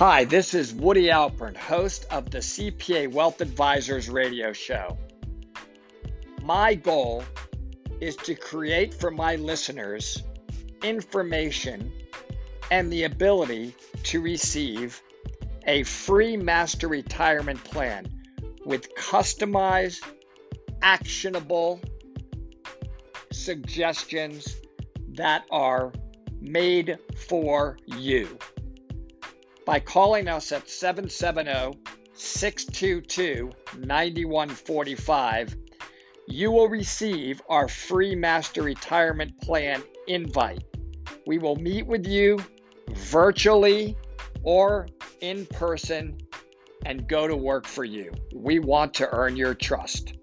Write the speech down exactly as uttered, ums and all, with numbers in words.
Hi, this is Woody Alpern, host of the C P A Wealth Advisors Radio Show. My goal is to create for my listeners information and the ability to receive a free master retirement plan with customized, actionable suggestions that are made for you. By calling us at seven seven zero, six two two, nine one four five, you will receive our free master retirement plan invite. We will meet with you virtually or in person and go to work for you. We want to earn your trust.